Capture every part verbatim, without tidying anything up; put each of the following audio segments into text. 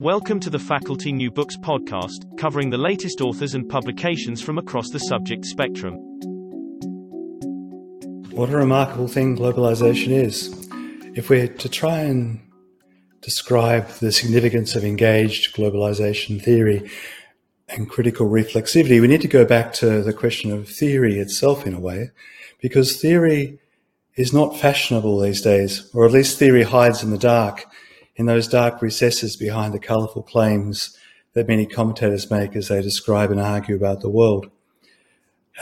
Welcome to the Faculty New Books podcast, covering the latest authors and publications from across the subject spectrum. What a remarkable thing globalization is. If we're to try and describe the significance of engaged globalization theory and critical reflexivity, we need to go back to the question of theory itself in a way, because theory is not fashionable these days, or at least theory hides in the dark. In those dark recesses behind the colourful claims that many commentators make as they describe and argue about the world.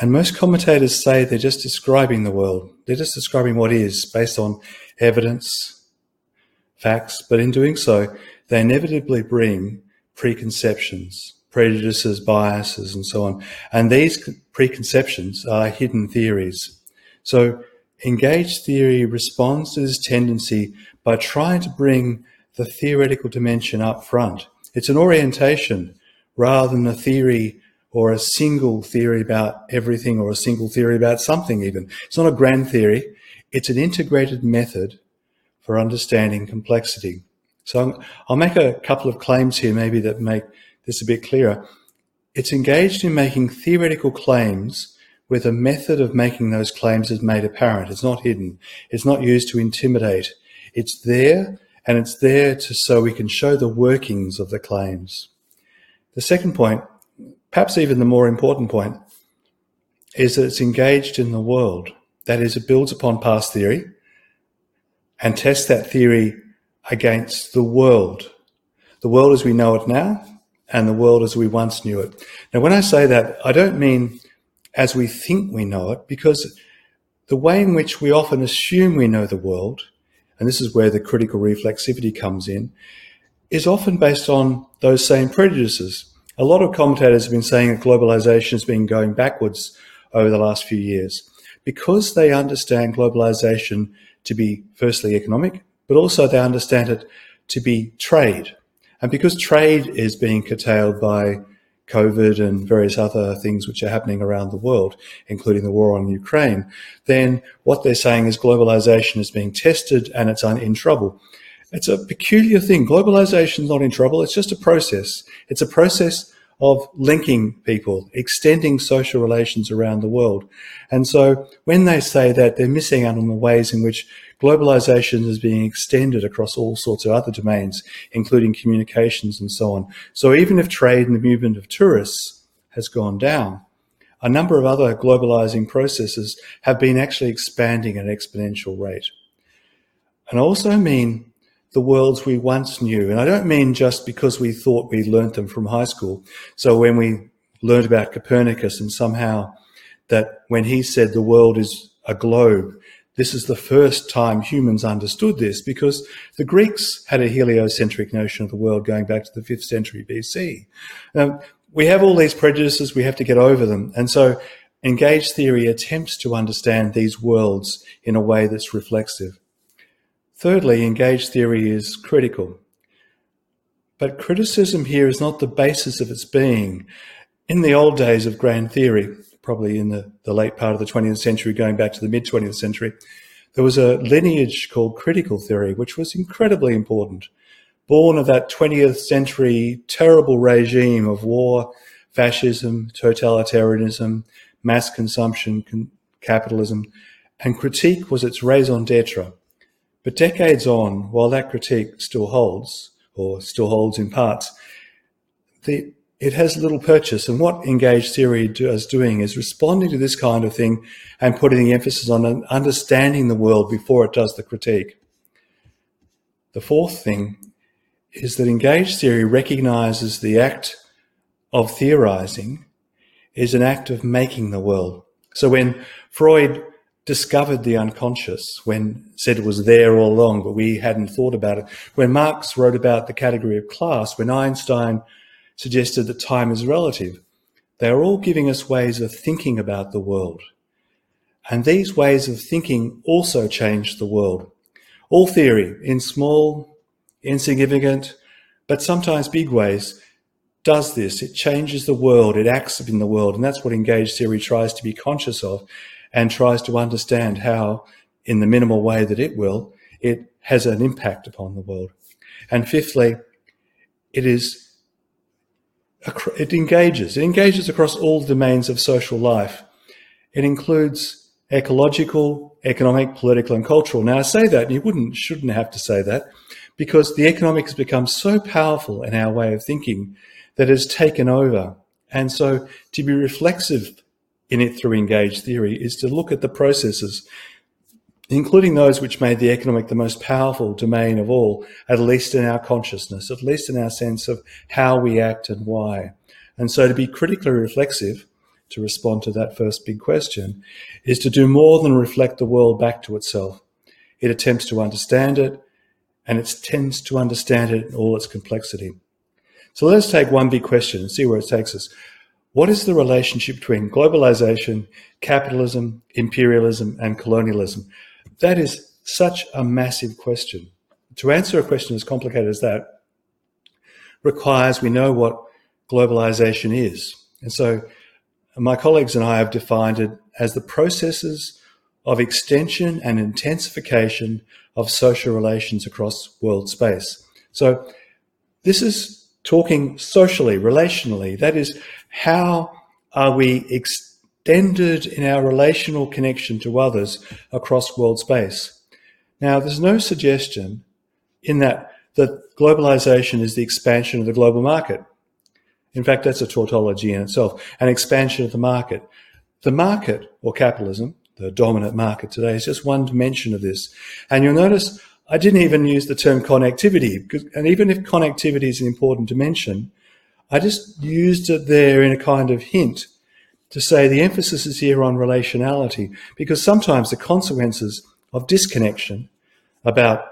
And most commentators say they're just describing the world. They're just describing what is based on evidence, facts, but in doing so, they inevitably bring preconceptions, prejudices, biases, and so on. And these preconceptions are hidden theories. So engaged theory responds to this tendency by trying to bring the theoretical dimension up front. It's an orientation rather than a theory or a single theory about everything or a single theory about something even. It's not a grand theory. It's an integrated method for understanding complexity. So I'll make a couple of claims here maybe that make this a bit clearer. It's engaged in making theoretical claims with a method of making those claims is made apparent. It's not hidden. It's not used to intimidate. It's there. And it's there to, so we can show the workings of the claims. The second point, perhaps even the more important point, is that it's engaged in the world. That is, it builds upon past theory and tests that theory against the world. The world as we know it now and the world as we once knew it. Now, when I say that, I don't mean as we think we know it, because the way in which we often assume we know the world, and this is where the critical reflexivity comes in, is often based on those same prejudices. A lot of commentators have been saying that globalization has been going backwards over the last few years because they understand globalization to be firstly economic, but also they understand it to be trade. And because trade is being curtailed by COVID and various other things which are happening around the world, including the war on Ukraine, then what they're saying is globalization is being tested and it's in trouble. It's a peculiar thing. Globalization is not in trouble. It's just a process. It's a process of linking people, extending social relations around the world. And so when they say that, they're missing out on the ways in which globalization is being extended across all sorts of other domains, including communications and so on. So even if trade and the movement of tourists has gone down, a number of other globalizing processes have been actually expanding at an exponential rate. And I also mean the worlds we once knew. And I don't mean just because we thought we learned them from high school. So when we learned about Copernicus and somehow that when he said the world is a globe, this is the first time humans understood this, because the Greeks had a heliocentric notion of the world going back to the fifth century B C. Now, we have all these prejudices, we have to get over them. And so engaged theory attempts to understand these worlds in a way that's reflexive. Thirdly, engaged theory is critical. But criticism here is not the basis of its being. In the old days of grand theory, probably in the, the late part of the twentieth century, going back to the mid-twentieth century, there was a lineage called critical theory, which was incredibly important, born of that twentieth century terrible regime of war, fascism, totalitarianism, mass consumption, con- capitalism, and critique was its raison d'etre. But decades on, while that critique still holds, or still holds in parts, the, it has little purchase. And what engaged theory do, is doing is responding to this kind of thing and putting the emphasis on understanding the world before it does the critique. The fourth thing is that engaged theory recognises the act of theorising is an act of making the world. So when Freud discovered the unconscious, when said it was there all along, but we hadn't thought about it. When Marx wrote about the category of class, when Einstein suggested that time is relative, they are all giving us ways of thinking about the world. And these ways of thinking also change the world. All theory, in small, insignificant, but sometimes big ways, does this. It changes the world, it acts in the world, and that's what engaged theory tries to be conscious of, and tries to understand how, in the minimal way that it will, it has an impact upon the world. And fifthly, it is, it engages. It engages across all domains of social life. It includes ecological, economic, political, and cultural. Now, I say that, and you wouldn't, shouldn't have to say that, because the economic has become so powerful in our way of thinking that it's taken over. And so to be reflexive in it through engaged theory is to look at the processes, including those which made the economic the most powerful domain of all, at least in our consciousness, at least in our sense of how we act and why. And so to be critically reflexive, to respond to that first big question, is to do more than reflect the world back to itself. It attempts to understand it, and it tends to understand it in all its complexity. So let's take one big question and see where it takes us. What is the relationship between globalization, capitalism, imperialism, and colonialism? That is such a massive question. To answer a question as complicated as that requires we know what globalization is. And so my colleagues and I have defined it as the processes of extension and intensification of social relations across world space. So this is talking socially, relationally. That is, how are we extending extended in our relational connection to others across world space. Now, there's no suggestion in that that globalization is the expansion of the global market. In fact, that's a tautology in itself, an expansion of the market. The market, or capitalism, the dominant market today, is just one dimension of this. And you'll notice I didn't even use the term connectivity, because, and even if connectivity is an important dimension, I just used it there in a kind of hint to say the emphasis is here on relationality, because sometimes the consequences of disconnection about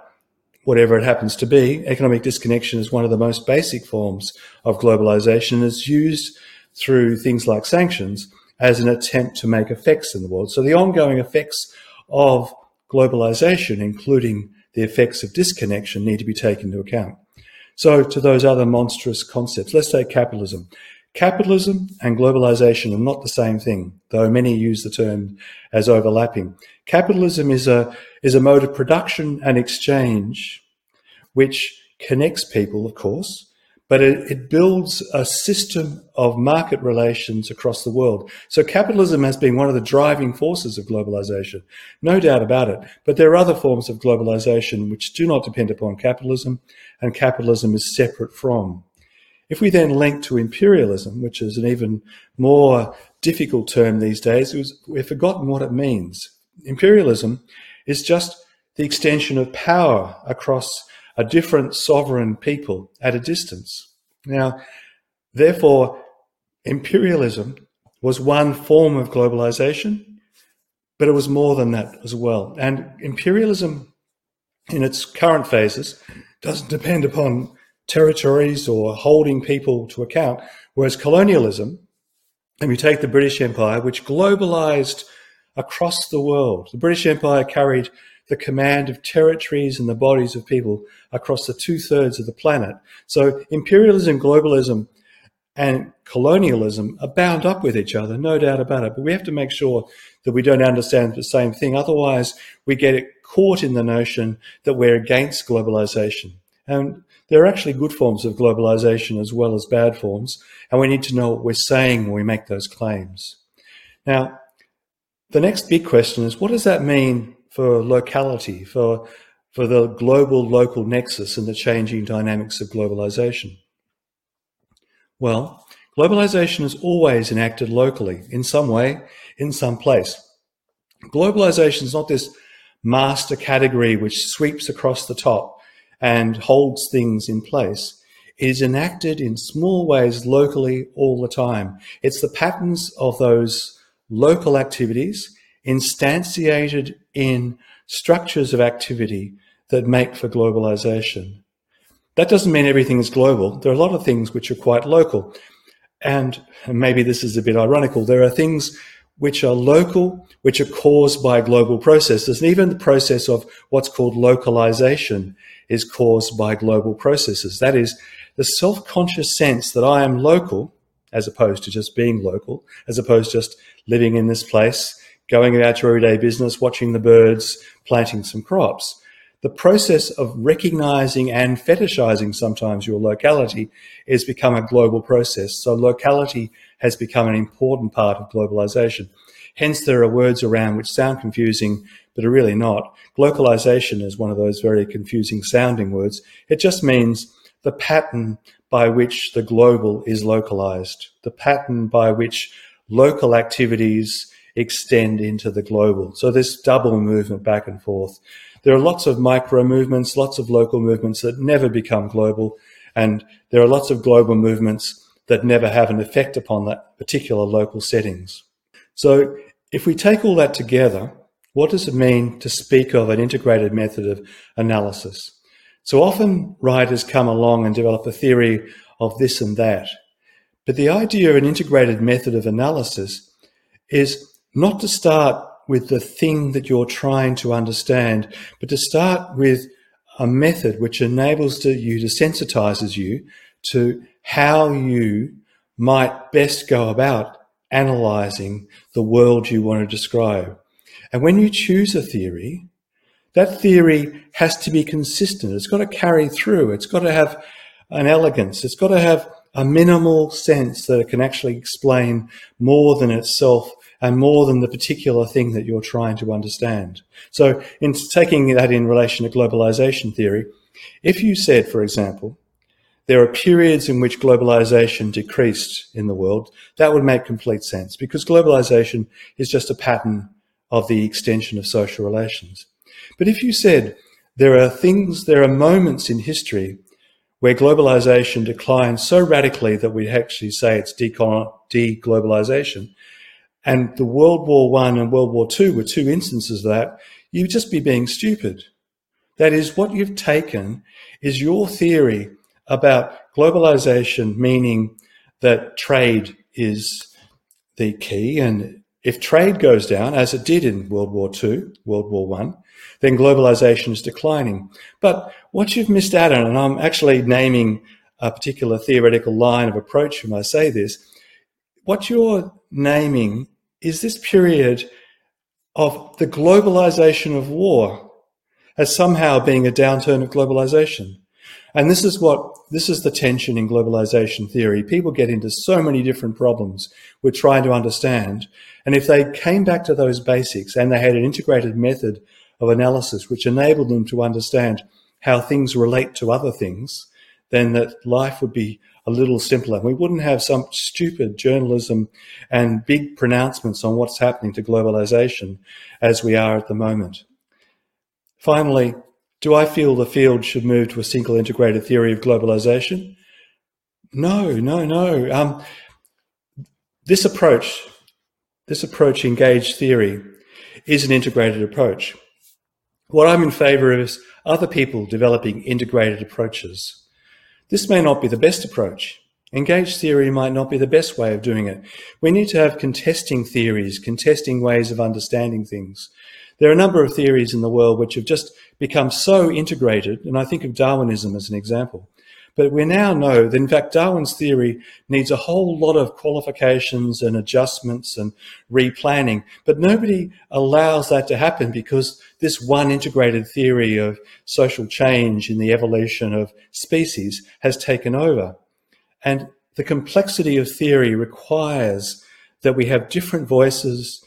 whatever it happens to be, economic disconnection is one of the most basic forms of globalization, and it's used through things like sanctions as an attempt to make effects in the world. So the ongoing effects of globalization, including the effects of disconnection, need to be taken into account. So to those other monstrous concepts, let's take capitalism. Capitalism and globalization are not the same thing, though many use the term as overlapping. Capitalism is a, is a mode of production and exchange which connects people, of course, but it, it builds a system of market relations across the world. So capitalism has been one of the driving forces of globalization, no doubt about it. But there are other forms of globalization which do not depend upon capitalism, and capitalism is separate from. If we then link to imperialism, which is an even more difficult term these days, we've forgotten what it means. Imperialism is just the extension of power across a different sovereign people at a distance. Now, therefore, imperialism was one form of globalization, but it was more than that as well. And imperialism in its current phases doesn't depend upon territories or holding people to account, whereas colonialism, and you take the British Empire, which globalized across the world. The British Empire carried the command of territories and the bodies of people across the two-thirds of the planet. So imperialism, globalism, and colonialism are bound up with each other, no doubt about it, but we have to make sure that we don't understand the same thing. Otherwise, we get caught in the notion that we're against globalization. And there are actually good forms of globalization as well as bad forms, and we need to know what we're saying when we make those claims. Now, the next big question is, what does that mean for locality, for, for the global local nexus and the changing dynamics of globalization? Well, globalization is always enacted locally, in some way, in some place. Globalization is not this master category which sweeps across the top and holds things in place. It is enacted in small ways locally all the time. It's the patterns of those local activities instantiated in structures of activity that make for globalization. That doesn't mean everything is global. There are a lot of things which are quite local. And, and maybe this is a bit ironical, there are things which are local, which are caused by global processes. And even the process of what's called localization is caused by global processes. That is, the self-conscious sense that I am local, as opposed to just being local, as opposed to just living in this place, going about your everyday business, watching the birds, planting some crops. the process of recognizing and fetishizing sometimes your locality has become a global process. So locality has become an important part of globalization. Hence, there are words around which sound confusing, but are really not. Localization is one of those very confusing sounding words. It just means the pattern by which the global is localized, the pattern by which local activities extend into the global. So this double movement back and forth. There are lots of micro movements, lots of local movements that never become global. And there are lots of global movements that never have an effect upon that particular local settings. So if we take all that together, what does it mean to speak of an integrated method of analysis? So often writers come along and develop a theory of this and that. But the idea of an integrated method of analysis is not to start with the thing that you're trying to understand, but to start with a method which enables to you, to sensitizes you to how you might best go about analyzing the world you want to describe. And when you choose a theory, that theory has to be consistent. It's got to carry through. It's got to have an elegance. It's got to have a minimal sense that it can actually explain more than itself and more than the particular thing that you're trying to understand. So in taking that in relation to globalization theory, if you said, for example, there are periods in which globalization decreased in the world, that would make complete sense because globalization is just a pattern of the extension of social relations. But if you said there are things, there are moments in history where globalization declined so radically that we actually say it's de-globalization, and the World War One and World War Two were two instances of that, you'd just be being stupid. That is, what you've taken is your theory about globalization, meaning that trade is the key, and if trade goes down, as it did in World War Two, World War One, then globalization is declining. But what you've missed out on, and I'm actually naming a particular theoretical line of approach when I say this, what you're naming is this period of the globalization of war as somehow being a downturn of globalization. And this is what, this is the tension in globalization theory. People get into so many different problems we're trying to understand. And if they came back to those basics and they had an integrated method of analysis which enabled them to understand how things relate to other things, then that life would be a little simpler. We wouldn't have some stupid journalism and big pronouncements on what's happening to globalization as we are at the moment. Finally, do I feel the field should move to a single integrated theory of globalization? No, no, no. Um, this approach, this approach engaged theory is an integrated approach. What I'm in favor of is other people developing integrated approaches. This may not be the best approach. Engaged theory might not be the best way of doing it. We need to have contesting theories, contesting ways of understanding things. There are a number of theories in the world which have just become so integrated, and I think of Darwinism as an example. But we now know that, in fact, Darwin's theory needs a whole lot of qualifications and adjustments and replanning, but nobody allows that to happen because this one integrated theory of social change in the evolution of species has taken over. And the complexity of theory requires that we have different voices,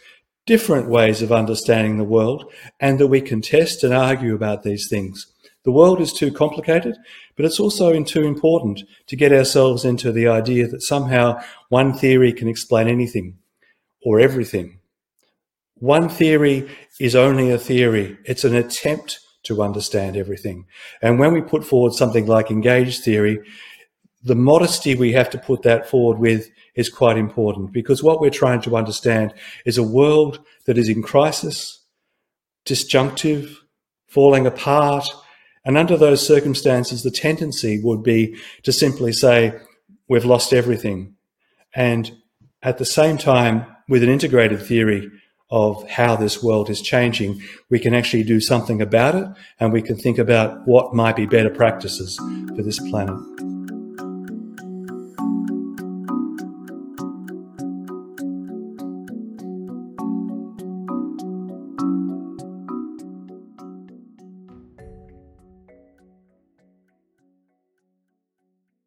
different ways of understanding the world, and that we contest and argue about these things. The world is too complicated, but it's also too important to get ourselves into the idea that somehow one theory can explain anything or everything. One theory is only a theory. It's an attempt to understand everything. And when we put forward something like engaged theory, the modesty we have to put that forward with is quite important, because what we're trying to understand is a world that is in crisis, disjunctive, falling apart, and under those circumstances, the tendency would be to simply say, we've lost everything. And at the same time, with an integrated theory of how this world is changing, we can actually do something about it, and we can think about what might be better practices for this planet.